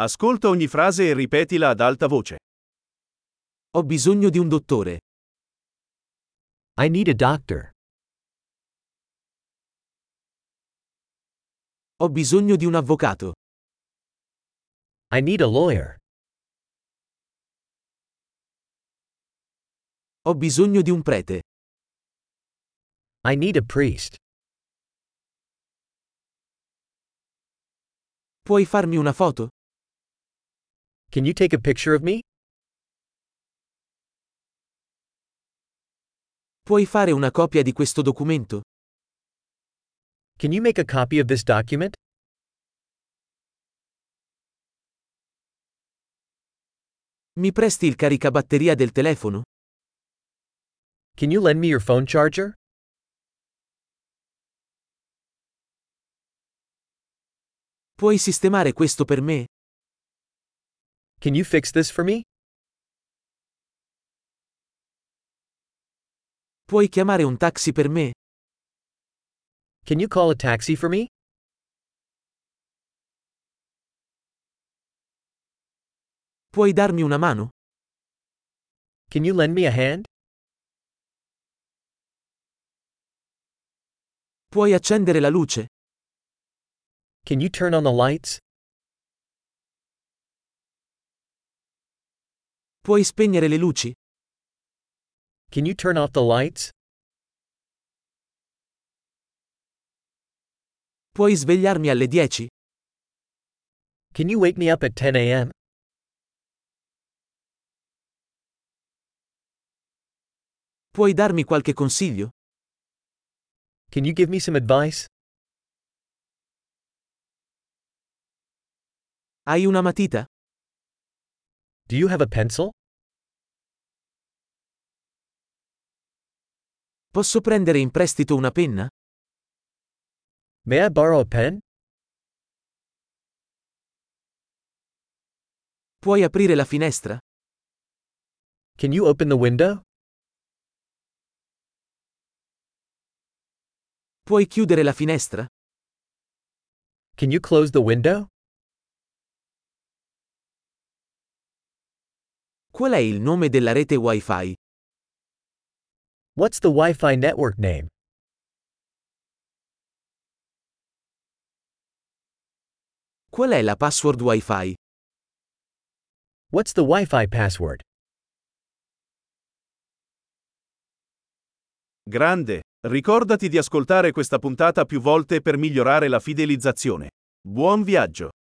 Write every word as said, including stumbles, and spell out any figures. Ascolta ogni frase e ripetila ad alta voce. Ho bisogno di un dottore. I need a doctor. Ho bisogno di un avvocato. I need a lawyer. Ho bisogno di un prete. I need a priest. Puoi farmi una foto? Can you take a picture of me? Puoi fare una copia di questo documento? Can you make a copy of this document? Mi presti il caricabatteria del telefono? Can you lend me your phone charger? Puoi sistemare questo per me? Can you fix this for me? Puoi chiamare un taxi per me? Can you call a taxi for me? Puoi darmi una mano? Can you lend me a hand? Puoi accendere la luce? Can you turn on the lights? Puoi spegnere le luci? Can you turn off the lights? Puoi svegliarmi alle dieci? Can you wake me up at ten a m? Puoi darmi qualche consiglio? Can you give me some advice? Hai una matita? Do you have a pencil? Posso prendere in prestito una penna? May I borrow a pen? Puoi aprire la finestra? Can you open the window? Puoi chiudere la finestra? Can you close the window? Qual è il nome della rete Wi-Fi? What's the Wi-Fi network name? Qual è la password Wi-Fi? What's the Wi-Fi password? Grande! Ricordati di ascoltare questa puntata più volte per migliorare la fidelizzazione. Buon viaggio!